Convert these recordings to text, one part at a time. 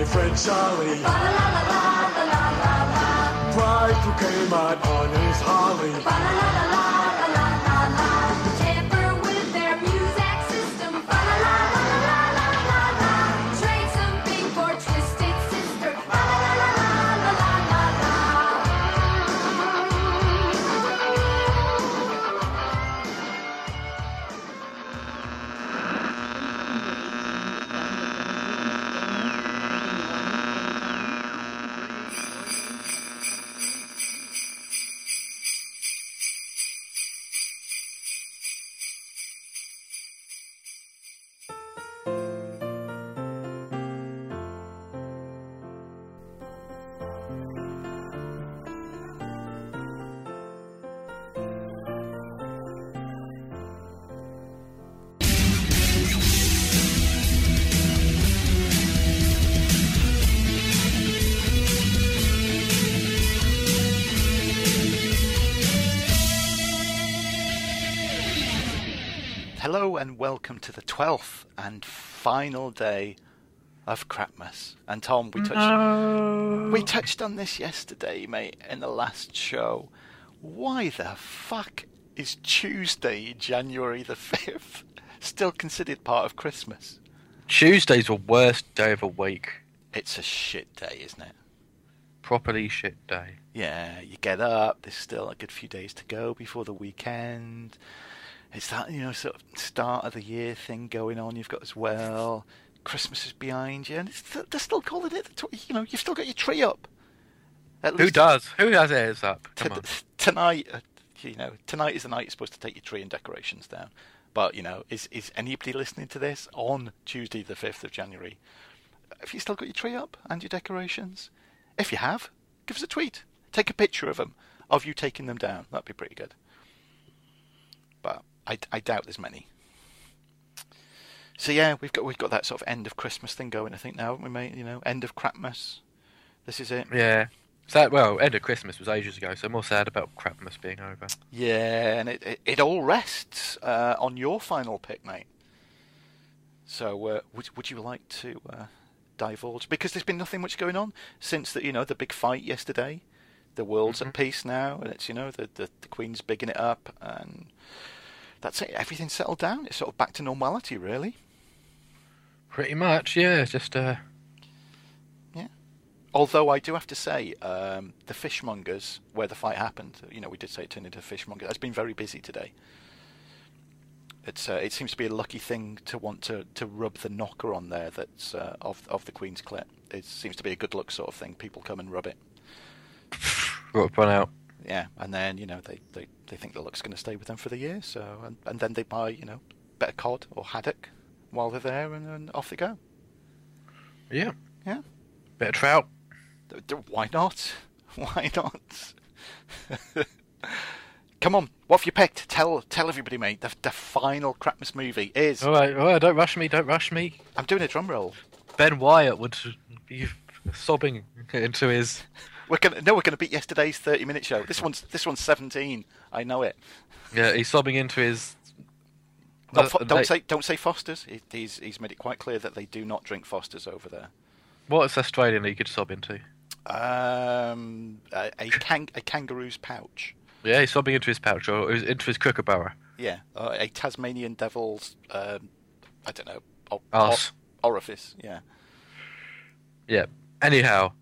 my friend Charlie. Ba la la la la la la la. Pride who came out on his holly. Ba la la la la la la la. Tamper with their music system. Ba la la la la la la la. Trade something for Twisted Sister. Ba la la la la la la la. Hello and welcome to the 12th and final day of Crapmas. And Tom, we touched on this yesterday, mate, in the last show. Why the fuck is Tuesday, January the 5th, still considered part of Christmas? Tuesday's the worst day of the week. It's a shit day, isn't it? Properly shit day. Yeah, you get up, there's still a good few days to go before the weekend. It's that, you know, sort of start of the year thing going on you've got as well. Christmas is behind you, and it's they're still calling it, you know, you've still got your tree up. At least Who does theirs up? Come on. Tonight, you know, tonight is the night you're supposed to take your tree and decorations down. But, you know, is anybody listening to this on Tuesday the 5th of January? Have you still got your tree up and your decorations? If you have, give us a tweet. Take a picture of them, of you taking them down. That'd be pretty good. But I doubt there's many. So yeah, we've got that sort of end of Christmas thing going, I think, now, haven't we, mate? You know, end of Crapmas. This is it. Yeah. Sad, well, end of Christmas was ages ago, so I'm more sad about Crapmas being over. Yeah, and it all rests on your final pick, mate. So would you like to divulge? Because there's been nothing much going on since the big fight yesterday. The world's at peace now, and it's, you know, the Queen's bigging it up, and that's it. Everything's settled down. It's sort of back to normality, really. Pretty much, yeah. Just yeah. Although I do have to say, the fishmongers, where the fight happened, you know, we did say it turned into a fishmonger. It's been very busy today. It's it seems to be a lucky thing to want to rub the knocker on there. That's of the Queen's clip. It seems to be a good luck sort of thing. People come and rub it. Got to run out. Yeah, and then, you know, they think the luck's going to stay with them for the year, so and then they buy, you know, better cod or haddock while they're there, and off they go. Yeah. Yeah. Better trout. Why not? Why not? Come on, what have you picked? Tell everybody, mate. The final Crapmas movie is... All right, don't rush me. I'm doing a drum roll. Ben Wyatt would be sobbing into his... We're going to beat yesterday's 30-minute show. This one's 17. I know it. Yeah, he's sobbing into his. Don't say Fosters. He's made it quite clear that they do not drink Fosters over there. What's Australian that you could sob into? A kangaroo's pouch. Yeah, he's sobbing into his pouch or into his kookaburra. Yeah, a Tasmanian devil's. I don't know. Orifice. Yeah. Yeah. Anyhow.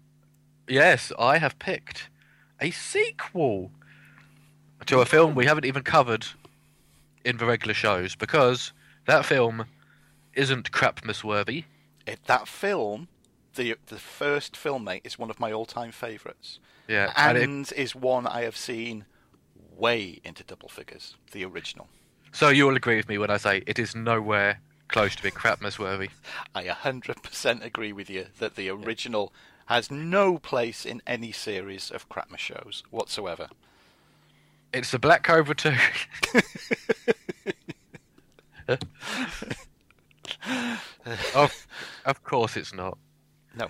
Yes, I have picked a sequel to a film we haven't even covered in the regular shows, because that film isn't Crapmas-worthy. That film, the first film, mate, is one of my all-time favourites. Yeah, and is one I have seen way into double figures, the original. So you will agree with me when I say it is nowhere close to being Crapmas-worthy. I 100% agree with you that the original... Yeah. Has no place in any series of Crapmas shows whatsoever. It's the Black Cobra 2. Of course it's not. No.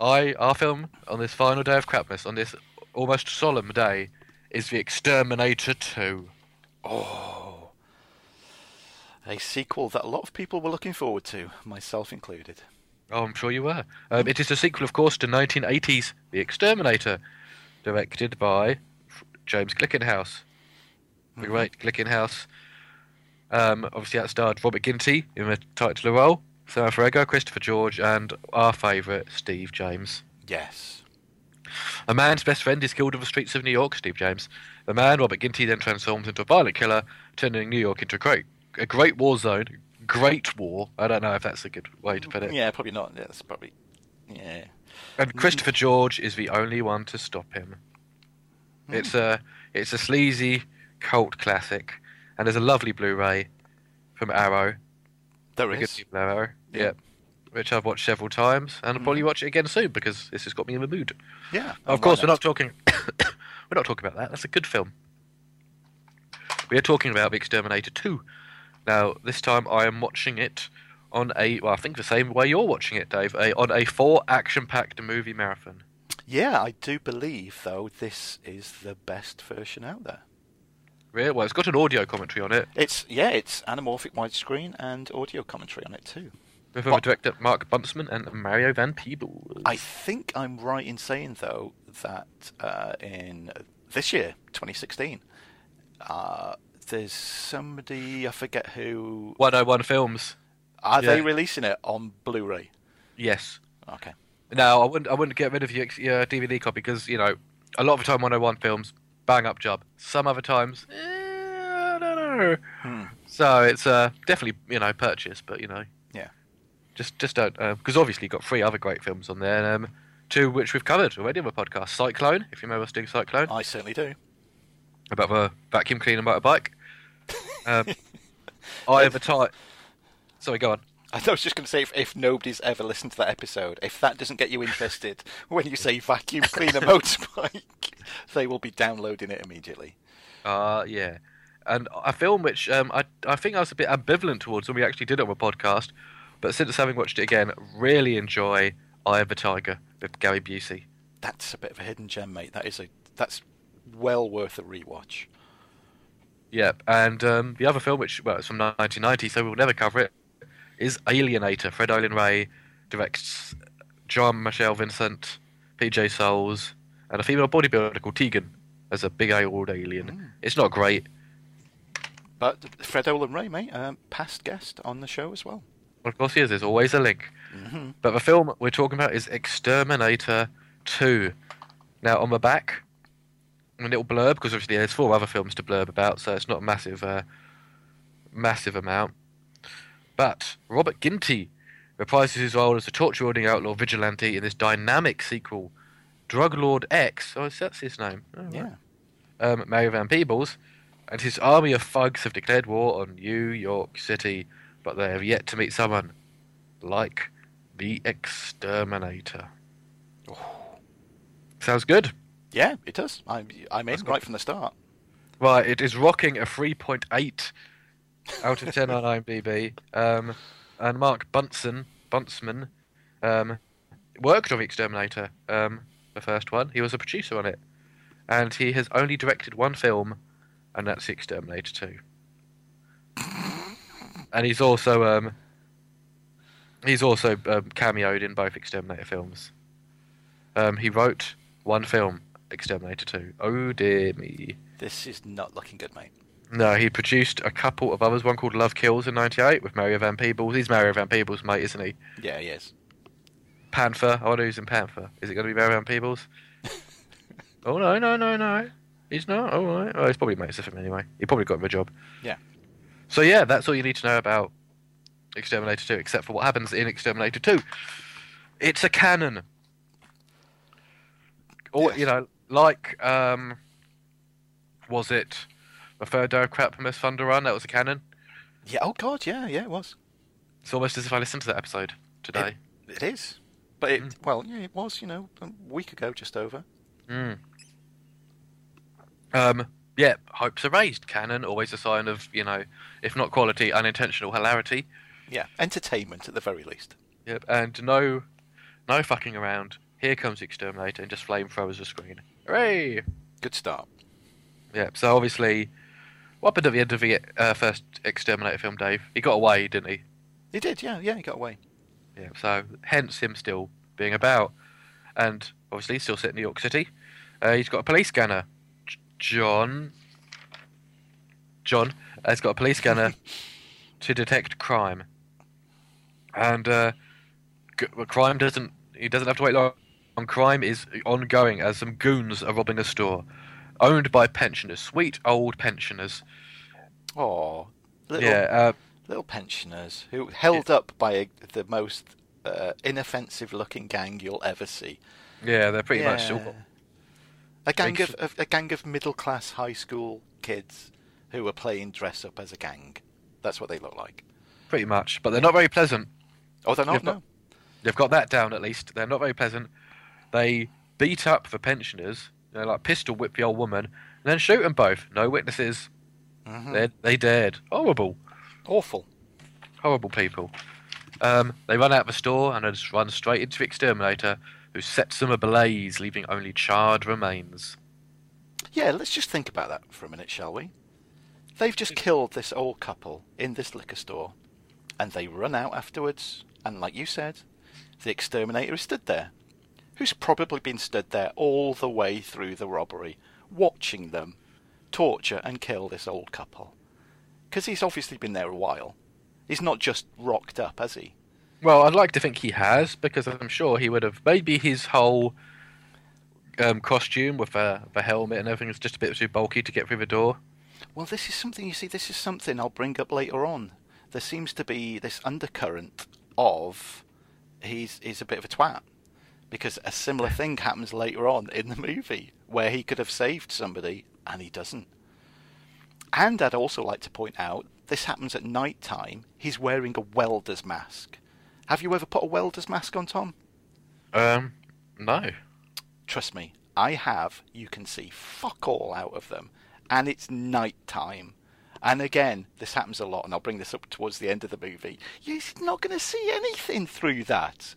Our film on this final day of Crapmas, on this almost solemn day, is The Exterminator 2. Oh. A sequel that a lot of people were looking forward to, myself included. Oh, I'm sure you were. It is a sequel, of course, to 1980's The Exterminator, directed by James Glickenhouse. The great Glickenhouse. Obviously, that starred Robert Ginty in the titular role, Sarah Ferrego, Christopher George, and our favourite, Steve James. Yes. A man's best friend is killed on the streets of New York, Steve James. The man, Robert Ginty, then transforms into a violent killer, turning New York into a great war zone. Great war. I don't know if that's a good way to put it. Yeah, probably not. That's probably... Yeah. And Christopher George is the only one to stop him. It's a sleazy cult classic. And there's a lovely Blu-ray from Arrow. There is. Arrow. Yeah. Yep. Which I've watched several times, and I'll probably watch it again soon because this has got me in the mood. Yeah. Of course, we're not talking about that. That's a good film. We are talking about The Exterminator 2. Now, this time I am watching it on a, well, I think the same way you're watching it, Dave, on a 4 action-packed movie marathon. Yeah, I do believe, though, this is the best version out there. Really? Well, it's got an audio commentary on it. It's anamorphic widescreen and audio commentary on it, too. With our director Mark Buntzman and Mario Van Peebles. I think I'm right in saying, though, that in this year, 2016, there's somebody, I forget who... 101 Films. Are they releasing it on Blu-ray? Yes. Okay. No, I wouldn't get rid of your DVD copy because, you know, a lot of the time 101 Films, bang up job. Some other times, I don't know. So it's definitely, you know, purchase, but, you know. Yeah. Just don't, because obviously you've got 3 other great films on there, 2 which we've covered already on the podcast. Cyclone, if you remember us doing Cyclone. I certainly do. About the vacuum cleaner motorbike. Eye of a Tiger. Sorry, go on. I was just going to say, if nobody's ever listened to that episode, if that doesn't get you interested, when you say vacuum cleaner motorbike, they will be downloading it immediately. Yeah. And a film which I think I was a bit ambivalent towards when we actually did it on a podcast, but since having watched it again, really enjoy Eye of a Tiger with Gary Busey. That's a bit of a hidden gem, mate. That's well worth a rewatch. Yep, and the other film, which, well, it's from 1990, so we'll never cover it, is Alienator. Fred Olin Ray directs John Michelle Vincent, P.J. Souls, and a female bodybuilder called Tegan as a big old alien. It's not great. But Fred Olin Ray, mate, past guest on the show as well. Of course he is, there's always a link. But the film we're talking about is Exterminator 2. Now, on the back, a little blurb, because obviously there's 4 other films to blurb about, so it's not a massive amount. But Robert Ginty reprises his role as a torture-wielding outlaw vigilante in this dynamic sequel, Drug Lord X. Oh, that's his name. Oh, right. Yeah. Mario Van Peebles and his army of thugs have declared war on New York City, but they have yet to meet someone like the Exterminator. Oh. Sounds good. Yeah, it does. I'm in right from the start. Right, it is rocking a 3.8 out of 10 on IMDb. And Mark Buntzman worked on The Exterminator, the first one. He was a producer on it. And he has only directed one film, and that's The Exterminator 2. And he's also cameoed in both Exterminator films. He wrote one film, Exterminator 2. Oh dear me. This is not looking good, mate. No, he produced a couple of others, one called Love Kills in 98 with Mario Van Peebles. He's Mario Van Peebles, mate, isn't he? Yeah, he is. Panther. I wonder who's in Panther. Is it going to be Mario Van Peebles? Oh, no. He's not? All right. Well, he's probably mates of him anyway. He probably got him a job. Yeah. So, yeah, that's all you need to know about Exterminator 2, except for what happens in Exterminator 2. It's a canon. Or, you know, like, was it the third day of Crapmas, Thunder Run? That was a canon. Yeah, oh God, yeah, it was. It's almost as if I listened to that episode today. It is. But it, well, yeah, it was, you know, a week ago, just over. Yeah, hopes are raised. Canon, always a sign of, you know, if not quality, unintentional hilarity. Yeah, entertainment at the very least. Yep, and no fucking around. Here comes the Exterminator and just flamethrowers the screen. Hooray! Good start. Yeah, so obviously, what happened at the end of the first Exterminator film, Dave? He got away, didn't he? He did, yeah, he got away. Yeah. So hence him still being about, and obviously he's still set in New York City. He's got a police scanner. John has got a police scanner to detect crime, and crime doesn't. He doesn't have to wait long. Crime is ongoing as some goons are robbing a store, owned by pensioners, sweet old pensioners. Oh, little pensioners who held up by the most inoffensive-looking gang you'll ever see. Yeah, they're pretty much all a gang of middle-class high school kids who were playing dress up as a gang. That's what they look like. Pretty much, but they're not very pleasant. Oh, they're not. They've got that down at least. They're not very pleasant. They beat up the pensioners, you know, like pistol whip the old woman, and then shoot them both. No witnesses. Mm-hmm. They dared. Horrible. Awful. Horrible people. They run out of the store and just run straight into the Exterminator, who sets them ablaze, leaving only charred remains. Yeah, let's just think about that for a minute, shall we? They've just killed this old couple in this liquor store, and they run out afterwards, and like you said, the Exterminator is stood there, who's probably been stood there all the way through the robbery, watching them torture and kill this old couple. Because he's obviously been there a while. He's not just rocked up, has he? Well, I'd like to think he has, because I'm sure he would have... Maybe his whole costume with the helmet and everything is just a bit too bulky to get through the door. Well, this is something, you see, this is something I'll bring up later on. There seems to be this undercurrent of... He's a bit of a twat, because a similar thing happens later on in the movie where he could have saved somebody and he doesn't. And I'd also like to point out this happens at night time. He's wearing a welder's mask. Have you ever put a welder's mask on, Tom? No. Trust me, I have. You can see fuck all out of them, and it's night time. And again, this happens a lot, and I'll bring this up towards the end of the movie. You're not going to see anything through that.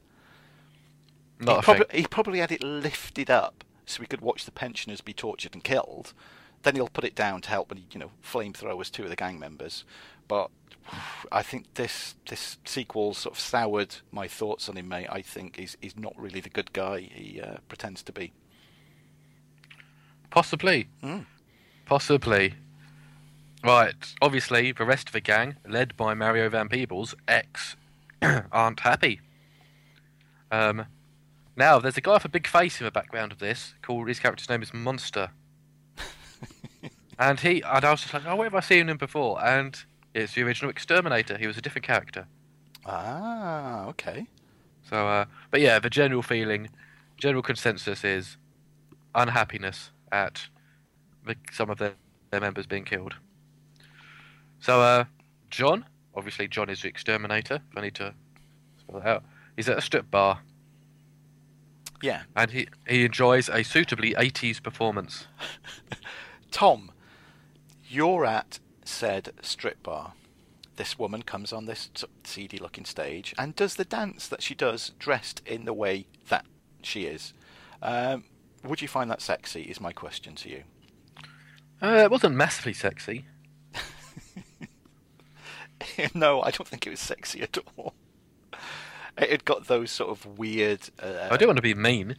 He probably had it lifted up so we could watch the pensioners be tortured and killed. Then he'll put it down to help, you know, flamethrowers two of the gang members. But I think this sequel sort of soured my thoughts on him, mate. I think he's not really the good guy he pretends to be. Possibly. Mm. Possibly. Right, obviously, the rest of the gang, led by Mario Van Peebles, ex, aren't happy. Now, there's a guy with a big face in the background of this, his character's name is Monster. And I was just like, oh, where have I seen him before? And it's the original Exterminator, he was a different character. Ah, okay. So, but yeah, the general consensus is unhappiness at some of their members being killed. So, John, obviously John is the Exterminator, I need to spell that out, he's at a strip bar. Yeah. And he enjoys a suitably 80s performance. Tom, you're at said strip bar. This woman comes on this seedy-looking stage and does the dance that she does dressed in the way that she is. Would you find that sexy, is my question to you. It wasn't massively sexy. No, I don't think it was sexy at all. It got those sort of weird... I don't want to be mean.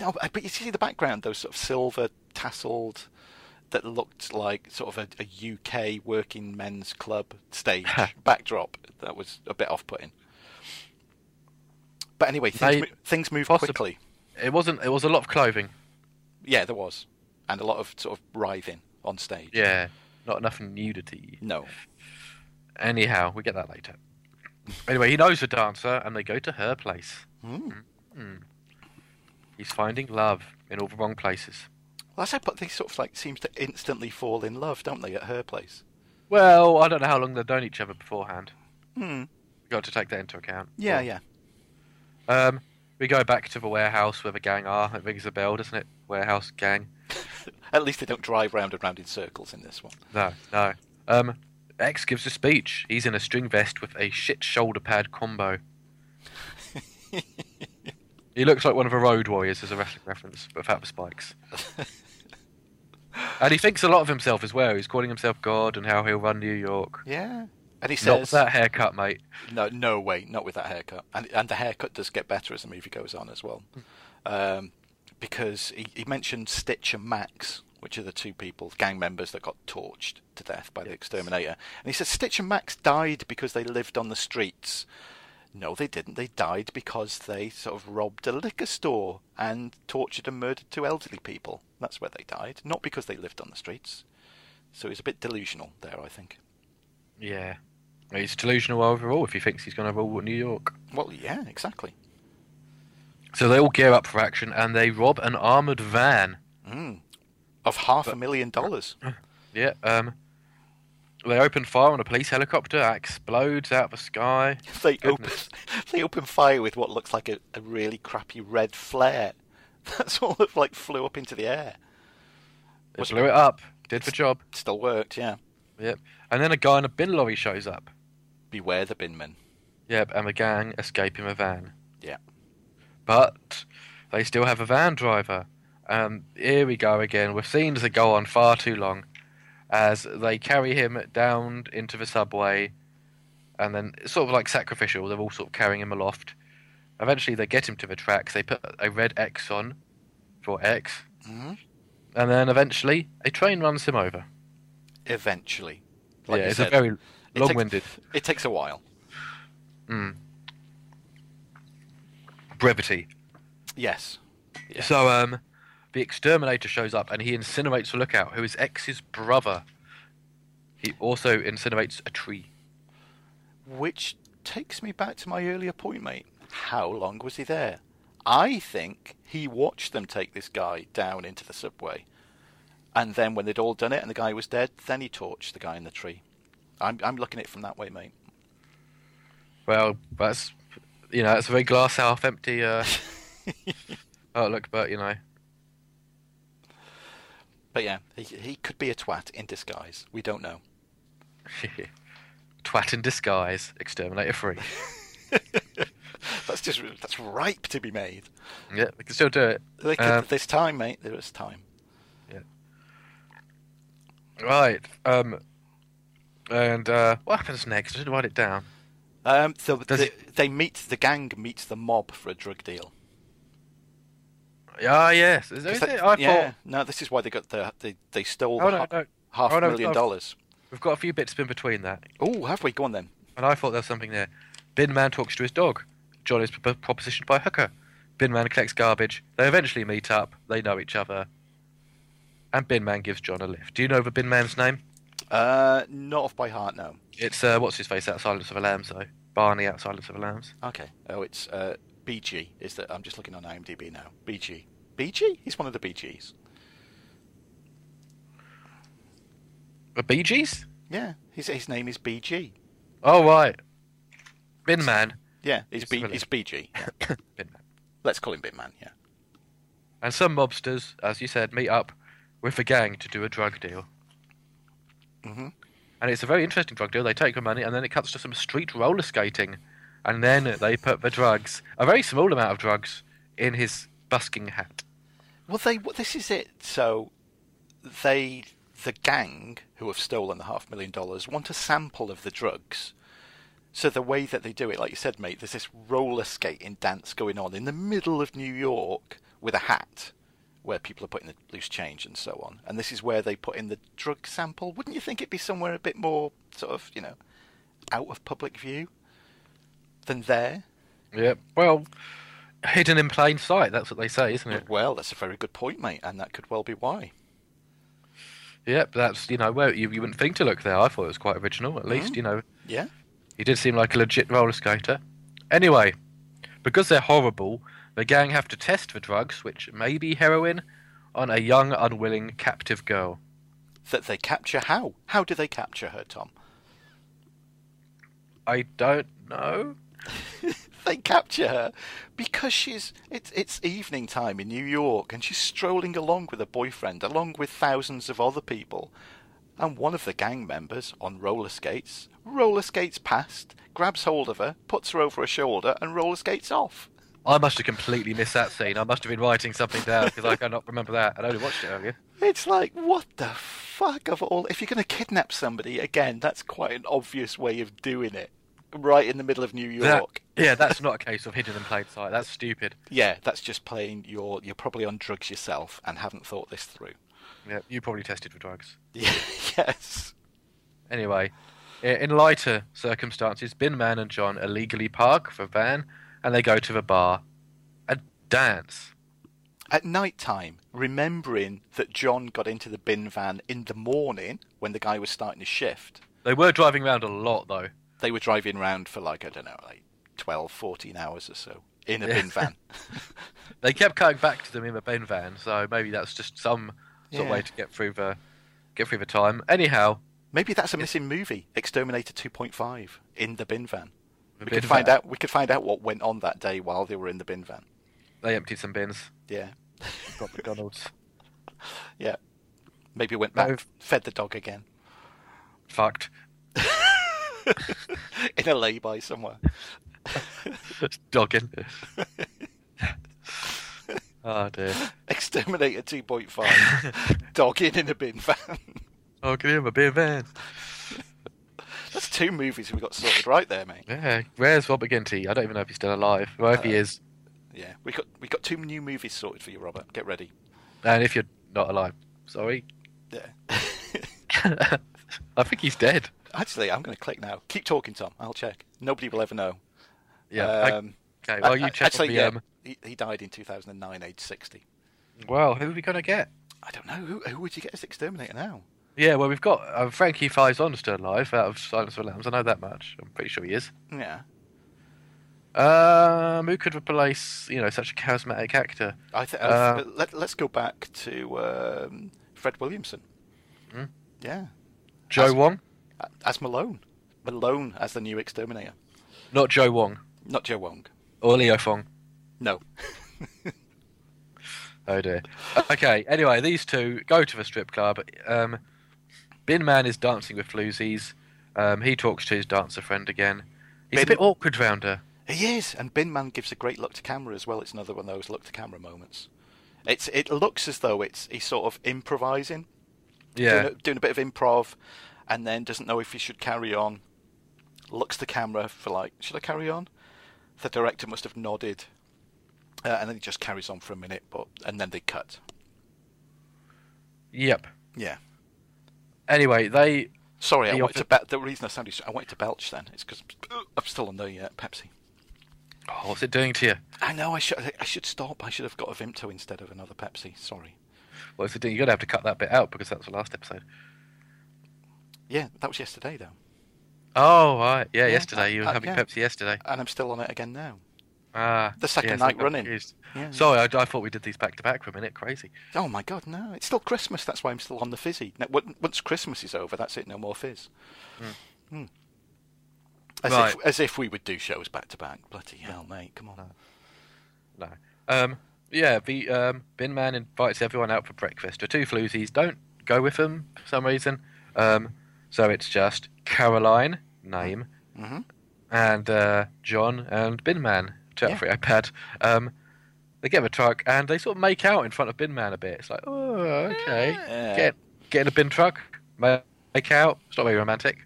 No, but you see the background, those sort of silver tasseled that looked like sort of a UK working men's club stage backdrop. That was a bit off-putting. But anyway, things move quickly. It was a lot of clothing. Yeah, there was. And a lot of sort of writhing on stage. Yeah, not enough nudity. No. Anyhow, we get that later. Anyway, he knows the dancer, and they go to her place. Mm. Mm. He's finding love in all the wrong places. Well, that's how they sort of like seems to instantly fall in love, don't they, at her place? Well, I don't know how long they've known each other beforehand. Hmm. Got to take that into account. Yeah, yeah. We go back to the warehouse where the gang are. It rings a bell, doesn't it? Warehouse gang. At least they don't drive round and round in circles in this one. No, no. X gives a speech. He's in a string vest with a shit shoulder pad combo. He looks like one of the Road Warriors as a wrestling reference, but without the spikes. And he thinks a lot of himself as well. He's calling himself God and how he'll run New York. Yeah. And he says, "Not that haircut, mate." No, no way, not with that haircut. And the haircut does get better as the movie goes on as well, because he mentioned Stitch and Max, which are the two people, gang members that got torched to death by the Exterminator. And he says Stitch and Max died because they lived on the streets. No, they didn't. They died because they sort of robbed a liquor store and tortured and murdered two elderly people. That's where they died, not because they lived on the streets. So he's a bit delusional there, I think. Yeah. He's delusional overall if he thinks he's going to rule New York. Well, yeah, exactly. So they all gear up for action and they rob an armoured van. Of $500,000. Yeah. They open fire on a police helicopter that explodes out of the sky. They open fire with what looks like a really crappy red flare. That's all that like flew up into the air. They blew it up. Did the job. Still worked, yeah. Yep. And then a guy in a bin lorry shows up. Beware the bin men. Yep, and the gang escape in a van. Yeah. But they still have a van driver. Here we go again with scenes that go on far too long, as they carry him down into the subway, and then it's sort of like sacrificial. They're all sort of carrying him aloft. Eventually they get him to the tracks. They put a red X on for X, and then eventually a train runs him over. Eventually, like yeah, it's said, a very long-winded. It takes a while. Brevity. Yes. Yes. So the Exterminator shows up and he incinerates a lookout, who is X's brother. He also incinerates a tree. Which takes me back to my earlier point, mate. How long was he there? I think he watched them take this guy down into the subway. And then when they'd all done it and the guy was dead, then he torched the guy in the tree. I'm looking at it from that way, mate. Well, that's, you know, it's a very glass half empty outlook, but, you know. But yeah, he could be a twat in disguise. We don't know. Twat in disguise, Exterminator 3. That's ripe to be made. Yeah, they can still do it. They could, there's time, mate. There is time. Yeah. Right. And what happens next? I didn't write it down. So the gang meets the mob for a drug deal. Ah, yes. I thought... No, this is why they got they stole $500,000. We've got a few bits in between that. Oh, have we? Go on then. And I thought there was something there. Bin man talks to his dog. John is propositioned by hooker. Bin man collects garbage. They eventually meet up. They know each other. And bin man gives John a lift. Do you know the bin man's name? Not off by heart, no. It's, what's his face out Silence of the Lambs, though? Barney out Silence of the Lambs. Okay. Oh, it's, BG is that I'm just looking on IMDb now. BG. BG? He's one of the BGs. The BGs? Yeah. His name is BG. Oh right. Bin Man. Yeah, he's BG. Bin Man. Let's call him Bin Man, yeah. And some mobsters, as you said, meet up with a gang to do a drug deal. And it's a very interesting drug deal. They take the money and then it cuts to some street roller skating. And then they put the drugs, a very small amount of drugs, in his busking hat. Well, this is it. So the gang, who have stolen the $500,000, want a sample of the drugs. So the way that they do it, like you said, mate, there's this roller skating dance going on in the middle of New York with a hat where people are putting the loose change and so on. And this is where they put in the drug sample. Wouldn't you think it'd be somewhere a bit more sort of, you know, out of public view? Than there. Yeah, well, hidden in plain sight, that's what they say, isn't it? Well, that's a very good point, mate, and that could well be why. Yep, that's, you know, where you wouldn't think to look there. I thought it was quite original, at least, you know. Yeah. He did seem like a legit roller skater. Anyway, because they're horrible, the gang have to test the drugs, which may be heroin, on a young, unwilling, captive girl. That they capture how? How do they capture her, Tom? I don't know. They capture her because it's evening time in New York and she's strolling along with her boyfriend along with thousands of other people, and one of the gang members on roller skates past, grabs hold of her, puts her over her shoulder and roller skates off. I must have completely missed that scene. I must have been writing something down because I cannot remember that. I only watched it earlier. It's like, what the f fuck of all... If you're going to kidnap somebody, again, that's quite an obvious way of doing it. Right in the middle of New York. That's not a case of hidden in plain sight. That's stupid. Yeah, that's just plain you're probably on drugs yourself and haven't thought this through. Yeah, you probably tested for drugs. Yes. Anyway, in lighter circumstances, Bin Man and John illegally park the van and they go to the bar and dance. At night time, remembering that John got into the bin van in the morning when the guy was starting his shift. They were driving around a lot, though. They were driving around for, like, I don't know, like 12, 14 hours or so in a bin van. They kept coming back to them in the bin van, so maybe that's just some sort of way to get through the time. Anyhow... Maybe that's a missing movie, Exterminator 2.5, in the bin van. We could find out what went on that day while they were in the bin van. They emptied some bins. Yeah. Got McDonald's. Yeah. Maybe went back, fed the dog again. Fucked. In a lay-by somewhere. Dogging. Oh dear. Exterminator 2.5. Dogging in a bin van. Dogging in a bin van. That's two movies we got sorted right there, mate. Yeah. Where's Robert Ginty? I don't even know if he's still alive. Well, if he is. Yeah. We got two new movies sorted for you, Robert. Get ready. And if you're not alive, sorry. Yeah. I think he's dead. Actually, I'm going to click now. Keep talking, Tom. I'll check. Nobody will ever know. Yeah. Okay. Well, you check. Actually, he died in 2009, age 60. Well, who are we going to get? I don't know. Who would you get as Exterminator now? Yeah. Well, we've got Frankie Faison still alive out of Silence of the Lambs. I know that much. I'm pretty sure he is. Yeah. Who could replace such a charismatic actor? Let's go back to Fred Williamson. Hmm? Yeah. Joe Wong. As Malone. Malone as the new Exterminator. Not Joe Wong. Not Joe Wong. Or Leo Fong. No. Oh dear. Okay, anyway, these two go to the strip club. Bin Man is dancing with floozies. He talks to his dancer friend again. He's a bit awkward round her. He is, and Bin Man gives a great look to camera as well. It's another one of those look to camera moments. It looks as though he's sort of improvising. Yeah. Doing a bit of improv. And then doesn't know if he should carry on. Looks the camera for like, should I carry on? The director must have nodded. And then he just carries on for a minute, and then they cut. Yep. Yeah. Anyway, they... Sorry, the reason I sounded... I wanted to belch then. It's because I'm still on the Pepsi. Oh, what's it doing to you? I know, I should stop. I should have got a Vimto instead of another Pepsi. Sorry. Well, it's a thing. You're going to have to cut that bit out because that's the last episode. Yeah, that was yesterday, though. Oh, right. Yeah, yesterday. You were having Pepsi yesterday. And I'm still on it again now. The second night running. Yeah. Sorry, I thought we did these back-to-back for a minute. Crazy. Oh, my God, no. It's still Christmas. That's why I'm still on the fizzy. Now, once Christmas is over, that's it. No more fizz. Mm. Mm. As if we would do shows back-to-back. Bloody hell, mate. Come on. No. The Bin Man invites everyone out for breakfast. The two floozies don't go with them for some reason. So it's just Caroline, name, and John and Bin Man. Free iPad. They get in the truck and they sort of make out in front of Bin Man a bit. It's like, oh, okay, get in a bin truck, make out. It's not very romantic.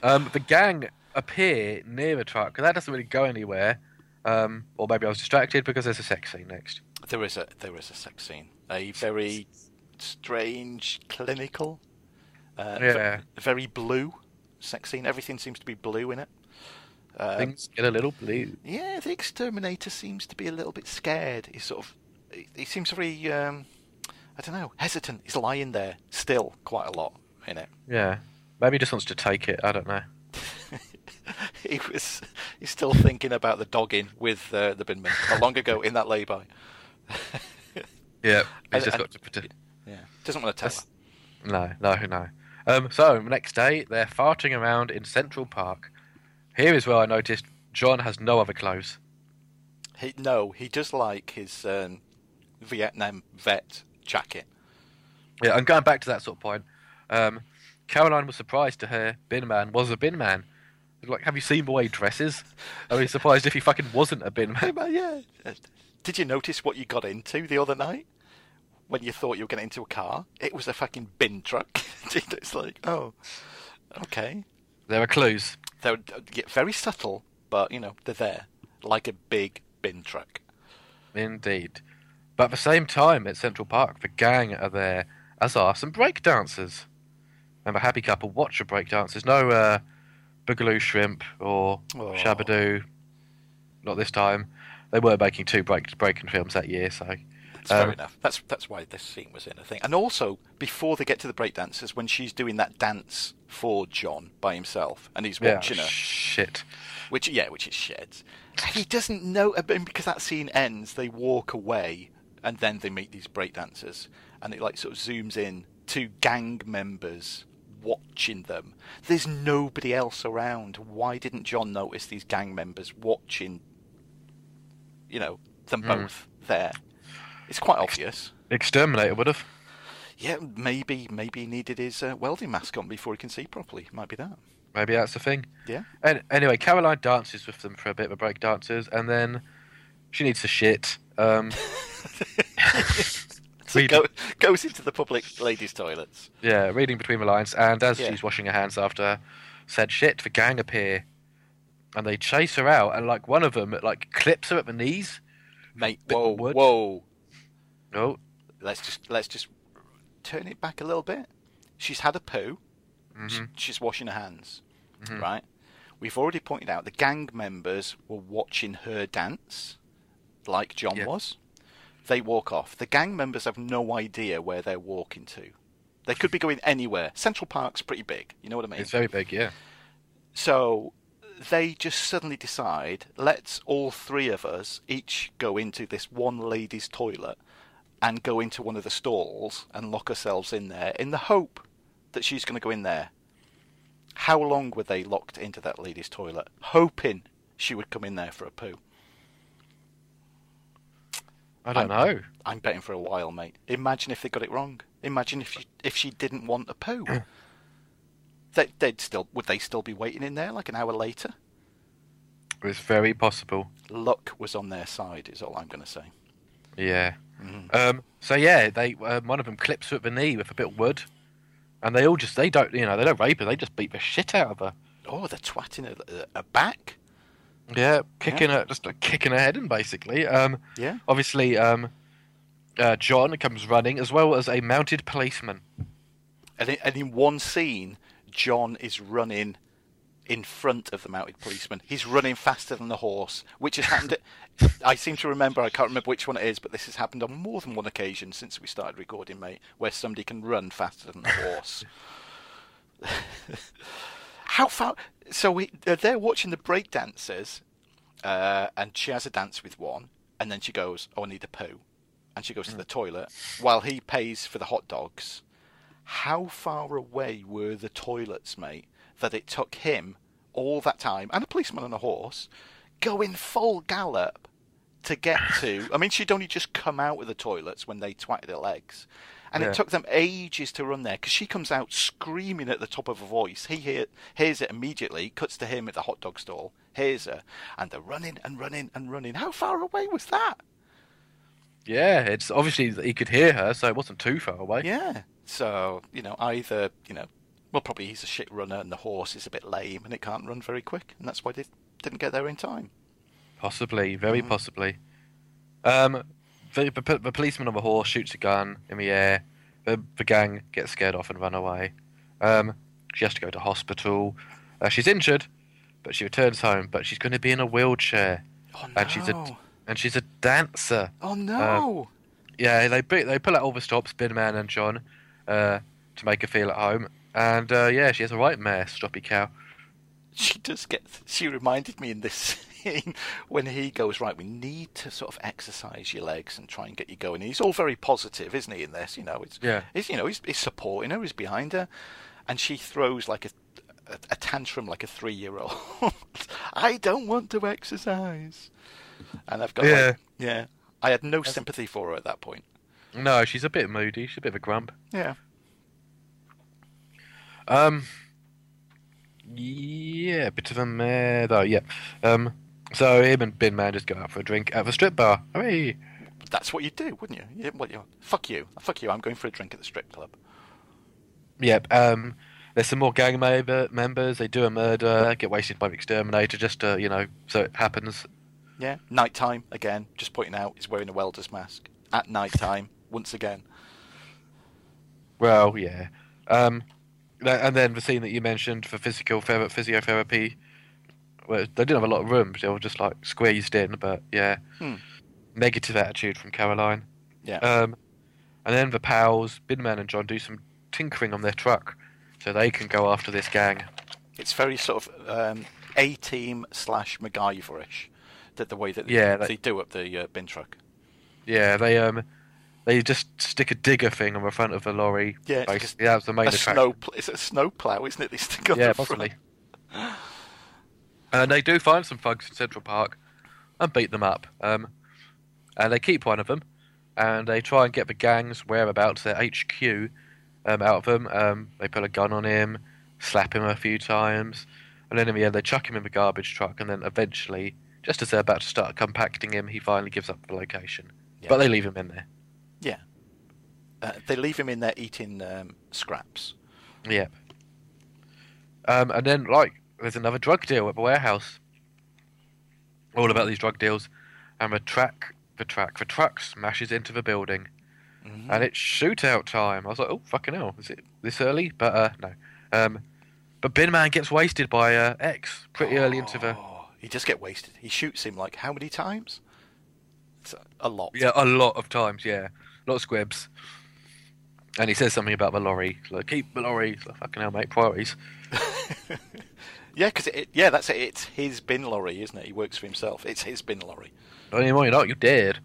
The gang appear near the truck, and that doesn't really go anywhere. Or maybe I was distracted because there's a sex scene next. There is a sex scene. A very strange, clinical, very blue sex scene. Everything seems to be blue in it. Things get a little blue. Yeah, the Exterminator seems to be a little bit scared. He's sort of, he seems very, I don't know, hesitant. He's lying there still quite a lot in it. Yeah, maybe he just wants to take it. I don't know. He's still thinking about the dogging with the bin man. How long ago in that lay-by? Yeah, he's just got to pretend. Yeah, doesn't want to tell her. No. So, next day, they're farting around in Central Park. Here is where I noticed John has no other clothes. He does like his Vietnam vet jacket. Yeah, I'm going back to that sort of point. Caroline was surprised to hear Bin Man was a bin man. Like, have you seen the way he dresses? I was surprised if he fucking wasn't a bin man. Yeah. Did you notice what you got into the other night? when you thought you were getting into a car, it was a fucking bin truck. It's like, oh, okay. There are clues. They're very subtle, but, you know, they're there. Like a big bin truck. Indeed. But at the same time, at Central Park, the gang are there, as are some breakdancers. And the happy couple watch the breakdancers. No Boogaloo Shrimp or Shabadoo. Not this time. They were making two breaking films that year, so... That's fair enough. That's why this scene was in, I think. And also, before they get to the breakdancers, when she's doing that dance for John by himself, and he's watching her. Shit. Which is shit. And he doesn't know... Because that scene ends, they walk away, and then they meet these breakdancers. And it, like, sort of zooms in to gang members watching them. There's nobody else around. Why didn't John notice these gang members watching, you know, them both there? It's quite obvious. Exterminator would have. Yeah, maybe he needed his welding mask on before he can see properly. Might be that. Maybe that's the thing. Yeah. And anyway, Caroline dances with them for a bit, the break dancers, and then she needs to shit. So goes into the public ladies' toilets. Yeah, reading between the lines, and as she's washing her hands after said shit, the gang appear, and they chase her out, and like one of them like clips her at the knees. Mate, whoa. Oh, let's just turn it back a little bit. She's had a poo. Mm-hmm. She's washing her hands, right? We've already pointed out the gang members were watching her dance, like John was. They walk off. The gang members have no idea where they're walking to. They could be going anywhere. Central Park's pretty big. You know what I mean? It's very big, yeah. So they just suddenly decide, let's all three of us each go into this one lady's toilet and go into one of the stalls and lock ourselves in there in the hope that she's going to go in there. How long were they locked into that lady's toilet, hoping she would come in there for a poo? I don't know. I'm betting for a while, mate. Imagine if they got it wrong. Imagine if she didn't want a poo. Would they still be waiting in there like an hour later? It's very possible. Luck was on their side, is all I'm going to say. Yeah. So yeah, they one of them clips her at the knee with a bit of wood, and they all just they don't rape her, they just beat the shit out of her. Oh, they're twatting her back. Yeah, kicking her, just like kicking her head in basically. Obviously, John comes running as well as a mounted policeman. And in one scene, John is running in front of the mounted policeman. He's running faster than the horse, which has happened. I seem to remember, I can't remember which one it is, but this has happened on more than one occasion since we started recording, mate, where somebody can run faster than the horse. How far? So they're watching the break dancers, and she has a dance with one, and then she goes, "Oh, I need a poo," and she goes to the toilet while he pays for the hot dogs. How far away were the toilets, mate, that it took him all that time and a policeman on a horse going full gallop to get to? I mean, she'd only just come out of the toilets when they twatted her legs. And it took them ages to run there, because she comes out screaming at the top of her voice. He hears it immediately, cuts to him at the hot dog stall, hears her, and they're running and running and running. How far away was that? Yeah, it's obviously he could hear her, so it wasn't too far away. Yeah, so, probably he's a shit runner and the horse is a bit lame and it can't run very quick, and that's why they didn't get there in time. Possibly, very possibly. The policeman on the horse shoots a gun in the air. The gang gets scared off and run away. She has to go to hospital. She's injured, but she returns home. But she's going to be in a wheelchair. Oh no! And she's a dancer. Oh no! They pull out all the stops, Bin Man and John, to make her feel at home. And she has a right mare, stroppy cow. She reminded me in this. When he goes, right, we need to sort of exercise your legs and try and get you going. He's all very positive, isn't he, in this? You know, he's supporting her, he's behind her. And she throws like a tantrum like a 3-year-old. I don't want to exercise. And I've got I had no sympathy for her at that point. No, she's a bit moody. She's a bit of a grump. Yeah. Yeah, a bit of a mare, though, So him and Bin Man just go out for a drink at the strip bar. Hooray! that's what you'd do, wouldn't you? Fuck you, I'm going for a drink at the strip club. Yep, there's some more gang members, they do a murder, get wasted by the exterminator, just, so it happens. Yeah, nighttime, again, just pointing out, he's wearing a welder's mask. At nighttime, once again. Well, yeah. And then the scene that you mentioned for physiotherapy, well, they didn't have a lot of room, they were just, like, squeezed in, but, yeah. Negative attitude from Caroline. Yeah. And then the pals, Binman and John, do some tinkering on their truck so they can go after this gang. It's very sort of A-Team / MacGyver-ish, the way that they do up the bin truck. Yeah, they just stick a digger thing on the front of the lorry. Yeah, basically. That's the main attraction. It's a snow plough, isn't it? They stick on the front. Yeah, possibly. And they do find some thugs in Central Park and beat them up. And they keep one of them, and they try and get the gang's whereabouts, their HQ, out of them. They put a gun on him, slap him a few times, and then in the end they chuck him in the garbage truck, and then eventually, just as they're about to start compacting him, he finally gives up the location. Yeah. But they leave him in there. Yeah. They leave him in there eating scraps. Yep. And then, there's another drug deal at the warehouse. All about these drug deals. And the truck smashes into the building. Mm-hmm. And it's shootout time. I was like, oh, fucking hell. Is it this early? But, no. But Bin Man gets wasted by X pretty early into the... He just gets wasted. He shoots him, how many times? It's a lot. Yeah, a lot of times, yeah. A lot of squibs. And he says something about the lorry. He's like, keep the lorry. He's like, fucking hell, mate, priorities. Yeah, because that's it. It's his bin lorry, isn't it? He works for himself. It's his bin lorry. Not anymore, you're not. You're dead.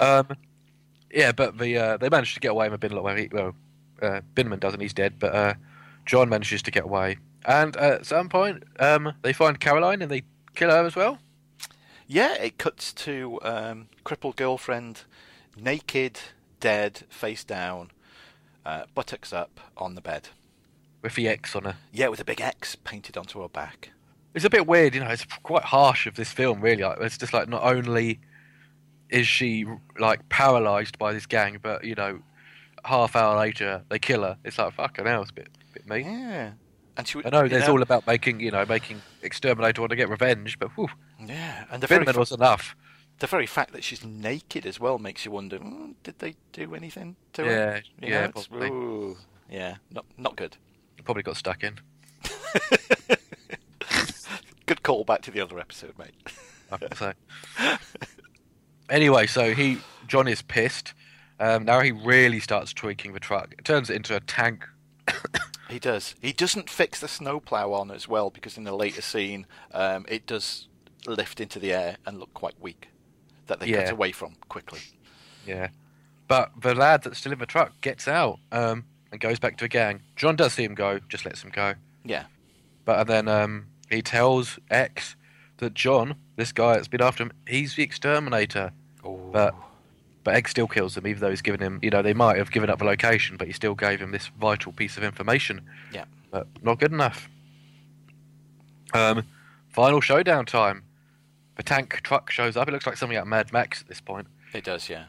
Yeah, but they managed to get away in a bin lorry. Well, Binman doesn't. He's dead. But John manages to get away. And at some point, they find Caroline and they kill her as well. Yeah, it cuts to crippled girlfriend, naked, dead, face down, buttocks up on the bed. With the X on her. Yeah, with a big X painted onto her back. It's a bit weird, it's quite harsh of this film, really. It's just not only is she paralysed by this gang, but, half hour later they kill her. It's like, fucking hell, it's a bit mean. Yeah. And I know there's all about making Exterminator want to get revenge, but whew, yeah, and the Binman was enough. The very fact that she's naked as well makes you wonder: did they do anything to her? Yeah, probably. Ooh, yeah, not good. You probably got stuck in. Good call back to the other episode, mate. I think so. Anyway, so John is pissed. Now he really starts tweaking the truck. It turns it into a tank. He does. He doesn't fix the snowplow on as well, because in the later scene, it does lift into the air and look quite weak, that they cut away from quickly. Yeah. But the lad that's still in the truck gets out and goes back to a gang. John does see him go, just lets him go. Yeah. But then he tells X that John, this guy that's been after him, he's the exterminator. Ooh. But Egg still kills him, even though he's given him... they might have given up the location, but he still gave him this vital piece of information. Yeah. But not good enough. Final showdown time. The tank truck shows up. It looks like something out of Mad Max at this point. It does, yeah.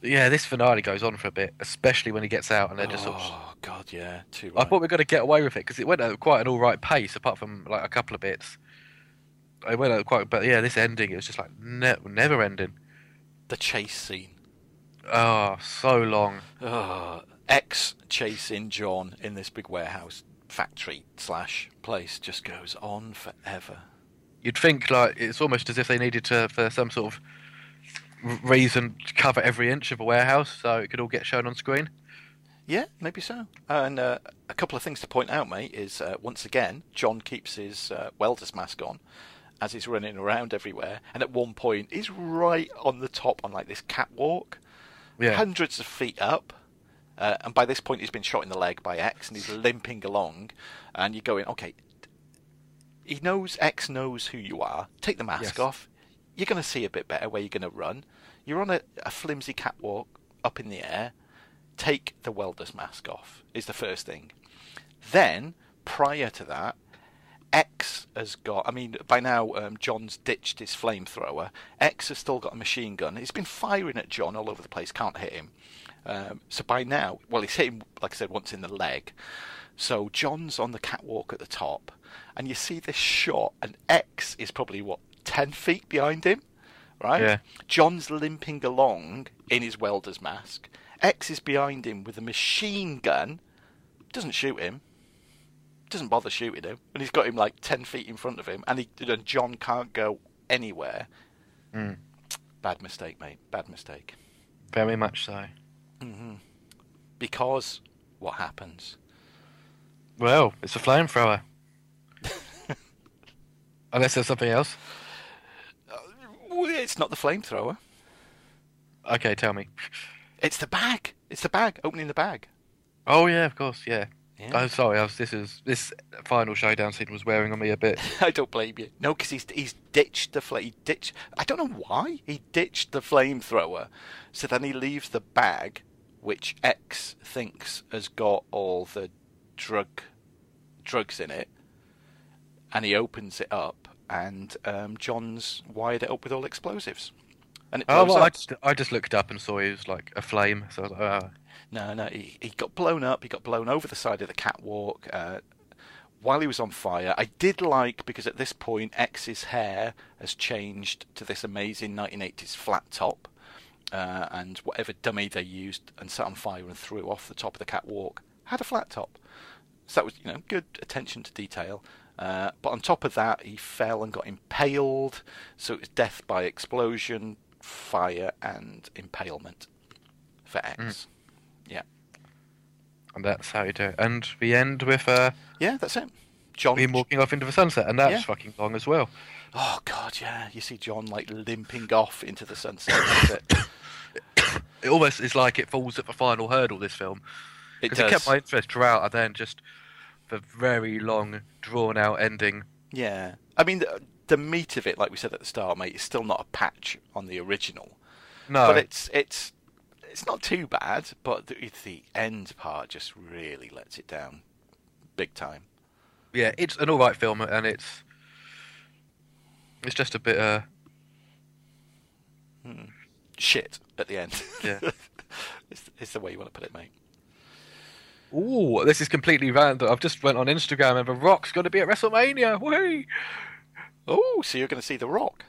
This finale goes on for a bit, especially when he gets out and they're just... Oh, God, yeah. Too right. I thought we were going to get away with it, because it went at quite an all-right pace, apart from, a couple of bits. It went at quite... But, yeah, this ending, it was just, never ending. The chase scene. Oh, so long. Oh, X chasing John in this big warehouse factory / place just goes on forever. You'd think it's almost as if they needed to, for some sort of reason, to cover every inch of a warehouse so it could all get shown on screen. Yeah, maybe so. And a couple of things to point out, mate, is once again, John keeps his welder's mask on as he's running around everywhere, and at one point he's right on the top on this catwalk, hundreds of feet up, and by this point he's been shot in the leg by X, and he's limping along, and you're going, okay, he knows, X knows who you are, take the mask off, you're going to see a bit better where you're going to run, you're on a flimsy catwalk up in the air, take the welder's mask off, is the first thing. Then, prior to that, X has got, I mean, by now John's ditched his flamethrower. X has still got a machine gun. He's been firing at John all over the place, can't hit him. So by now, well, he's hit him, like I said, once in the leg. So John's on the catwalk at the top, and you see this shot, and X is probably, what, 10 feet behind him, right? Yeah. John's limping along in his welder's mask. X is behind him with a machine gun. Doesn't shoot him. Doesn't bother shooting him. And he's got him like 10 feet in front of him. And, and John can't go anywhere. Mm. Bad mistake, mate. Bad mistake. Very much so. Mm-hmm. Because what happens? Well, it's a flamethrower. Unless there's something else. It's not the flamethrower. Okay, tell me. It's the bag. It's the bag. Opening the bag. Oh yeah, of course, yeah. Yeah. I'm sorry. This final showdown scene was wearing on me a bit. I don't blame you. No, because he's ditched the flame. I don't know why he ditched the flamethrower. So then he leaves the bag, which X thinks has got all the drugs in it, and he opens it up, and John's wired it up with all explosives. And it blows up. I just looked up and saw he was like a flame. So I was like, No, he got blown up. He got blown over the side of the catwalk while he was on fire. I did like, because at this point, X's hair has changed to this amazing 1980s flat top. And whatever dummy they used and set on fire and threw off the top of the catwalk had a flat top. So that was, good attention to detail. But on top of that, he fell and got impaled. So it was death by explosion, fire, and impalement for X. Mm. Yeah, and that's how you do it. And we end with that's it. John walking off into the sunset, and that's fucking long as well. Oh god, yeah. You see John like limping off into the sunset. It almost is like it falls at the final hurdle. This film, because it kept my interest throughout, and then just the very long, drawn-out ending. Yeah, I mean the meat of it, like we said at the start, mate, is still not a patch on the original. No, but it's. It's not too bad, but the end part just really lets it down big time. Yeah, it's an alright film, and it's just a bit shit at the end. Yeah. It's the way you want to put it, mate. Ooh, this is completely random. I've just went on Instagram, and The Rock's going to be at WrestleMania. Whee! Oh, so you're going to see The Rock?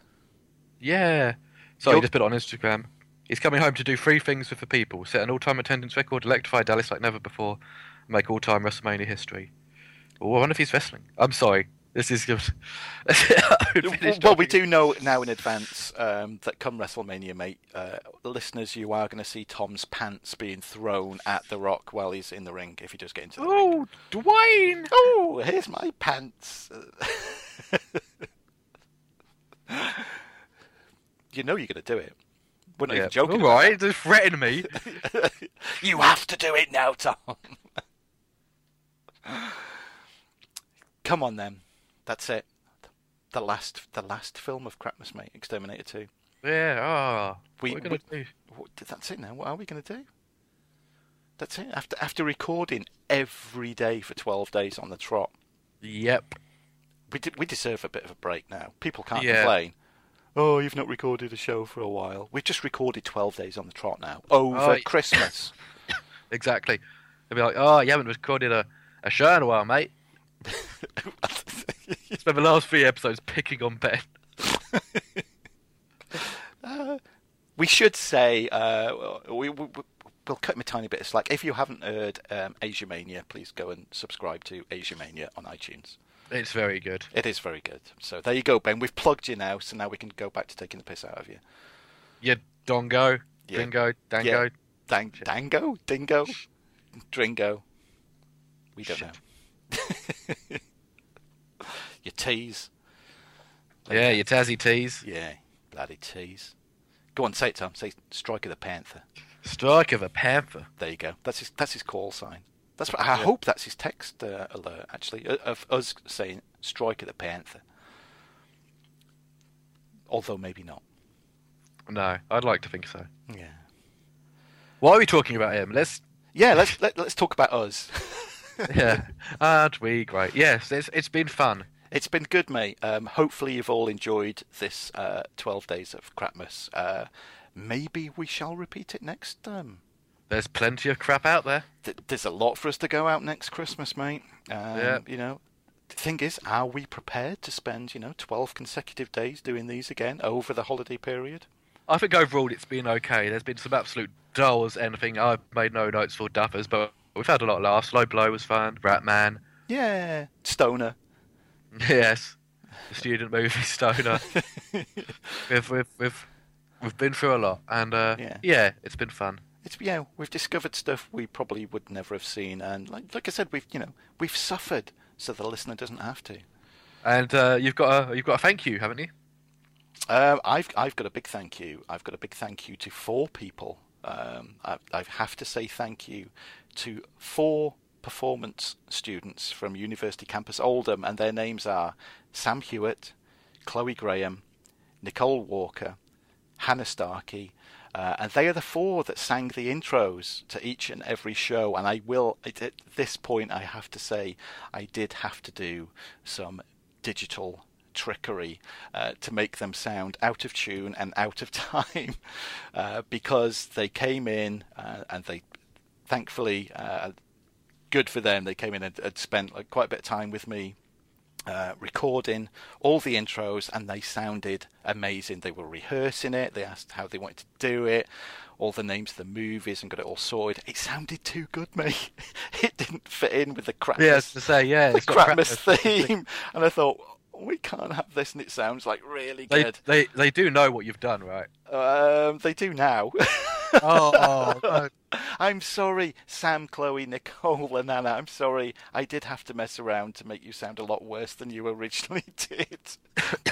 Yeah. So I just put it on Instagram. He's coming home to do three things with the people: set an all-time attendance record, electrify Dallas like never before, and make all-time WrestleMania history. Oh, I wonder if he's wrestling. I'm sorry. This is... Well, we do know now in advance that come WrestleMania, mate, listeners, you are going to see Tom's pants being thrown at The Rock while he's in the ring, if you just get into the ring. Oh, Dwayne! Oh, here's my pants. You know you're going to do it. We're not even joking. All right, just threaten me. You have to do it now, Tom. Come on, then. That's it. The last film of Crapmas, mate. Exterminator 2. Yeah. Oh, what are we gonna do? That's it now. What are we gonna do? That's it. After recording every day for 12 days on the trot. Yep. We deserve a bit of a break now. People can't complain. Oh, you've not recorded a show for a while. We've just recorded 12 days on the trot now. Over Christmas. Exactly. They'll be like, oh, you haven't recorded a show in a while, mate. Spent the last three episodes picking on Ben. We should say, we'll cut him a tiny bit of slack. If you haven't heard Asia Mania, please go and subscribe to Asia Mania on iTunes. It's very good. It is very good. So there you go, Ben. We've plugged you now, so now we can go back to taking the piss out of you. Yeah, dongo, dingo, dango. Yeah. Dango? Dingo? Dringo. We don't know. Your tease. Yeah, your Tassie tease. Yeah, bloody tease. Go on, say it, Tom. Say Strike of the Panther. Strike of a Panther. There you go. That's his call sign. That's what, I hope that's his text alert, actually, of us saying Strike of the Panther. Although maybe not. No, I'd like to think so. Yeah. Why are we talking about him? Let's talk about us. Yeah. Aren't we great? Yes, it's been fun. It's been good, mate. Hopefully you've all enjoyed this 12 days of Crapmas. Maybe we shall repeat it next time. There's plenty of crap out there. There's a lot for us to go out next Christmas, mate. Yeah. You know, the thing is, are we prepared to spend, 12 consecutive days doing these again over the holiday period? I think overall it's been okay. There's been some absolute dolls anything. I've made no notes for duffers, but we've had a lot of laughs. Low Blow was fun. Ratman. Yeah. Stoner. Yes. The student movie Stoner. We've been through a lot, and yeah, it's been fun. Yeah, we've discovered stuff we probably would never have seen, and like I said, we've suffered, so the listener doesn't have to. And you've got a thank you, haven't you? I've got a big thank you. I've got a big thank you to 4 people. I have to say thank you to 4 performance students from University Campus Oldham, and their names are Sam Hewitt, Chloe Graham, Nicole Walker, Hannah Starkey. And they are the 4 that sang the intros to each and every show. And at this point, I have to say, I did have to do some digital trickery to make them sound out of tune and out of time, because they came in and they, thankfully, good for them, they came in and spent quite a bit of time with me recording all the intros, and they sounded amazing. They were rehearsing it. They asked how they wanted to do it, all the names of the movies, and got it all sorted. It sounded too good, mate. It didn't fit in with the Crapmas. Yeah, I was to say, yeah, the Crapmas theme. And I thought, we can't have this, and it sounds like really good. They do know what you've done, right? They do now. Oh, I'm sorry, Sam, Chloe, Nicole, and Anna. I'm sorry. I did have to mess around to make you sound a lot worse than you originally did.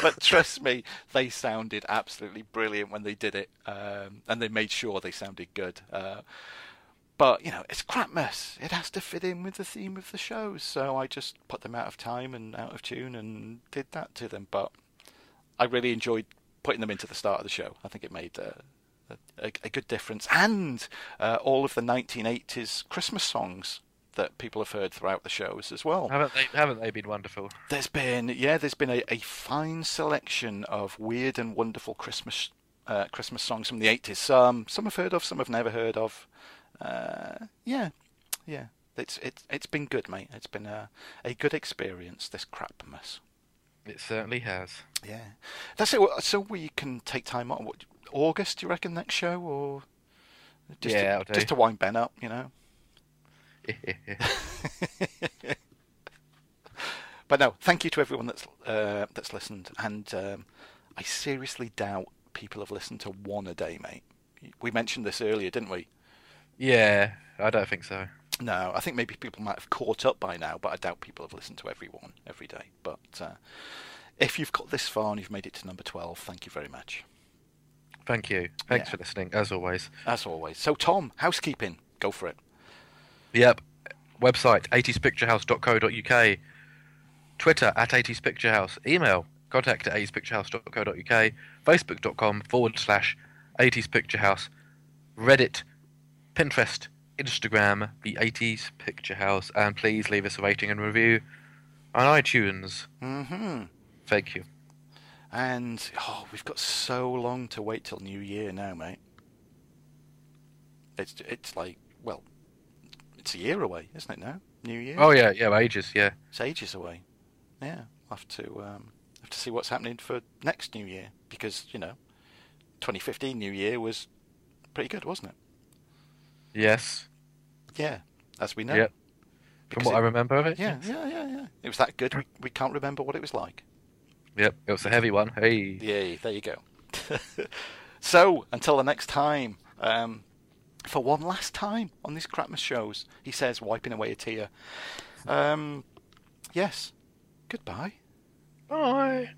But trust me, they sounded absolutely brilliant when they did it, and they made sure they sounded good. But it's Crapmas. It has to fit in with the theme of the shows. So I just put them out of time and out of tune and did that to them. But I really enjoyed putting them into the start of the show. I think it made a good difference, and all of the 1980s Christmas songs that people have heard throughout the shows as well. Haven't they been wonderful? There's been a fine selection of weird and wonderful Christmas songs from the 80s. Some have heard of, some have never heard of. Yeah. It's been good, mate. It's been a good experience, this Crapmas. It certainly has. Yeah, that's it. So we can take time on. What, August, do you reckon, next show? Or just to wind Ben up, But no, thank you to everyone that's listened, and I seriously doubt people have listened to one a day, mate. We mentioned this earlier, didn't we? Yeah, I don't think so. No, I think maybe people might have caught up by now, but I doubt people have listened to everyone every day. But if you've got this far and you've made it to number 12, thank you very much. Thank you. Thanks for listening, as always. As always. So, Tom, housekeeping. Go for it. Yep. Website, 80spicturehouse.co.uk. Twitter, @80spicturehouse. Email, contact @80spicturehouse.co.uk. Facebook.com/80spicturehouse. Reddit, Pinterest, Instagram, the 80s Picture House. And please leave us a rating and review on iTunes. Mm-hmm. Thank you. And we've got so long to wait till New Year now, mate. It's like, well, it's a year away, isn't it now? New Year. Oh yeah, ages, yeah. It's ages away. Yeah, we'll have to see what's happening for next New Year, because 2015 New Year was pretty good, wasn't it? Yes. Yeah, as we know. Yep. From what I remember of it. Yeah, yes. Yeah. It was that good. We can't remember what it was like. Yep, it was a heavy one. Hey. Yay, there you go. So, until the next time, for one last time on these Crapmas shows, he says, wiping away a tear. Yes, goodbye. Bye.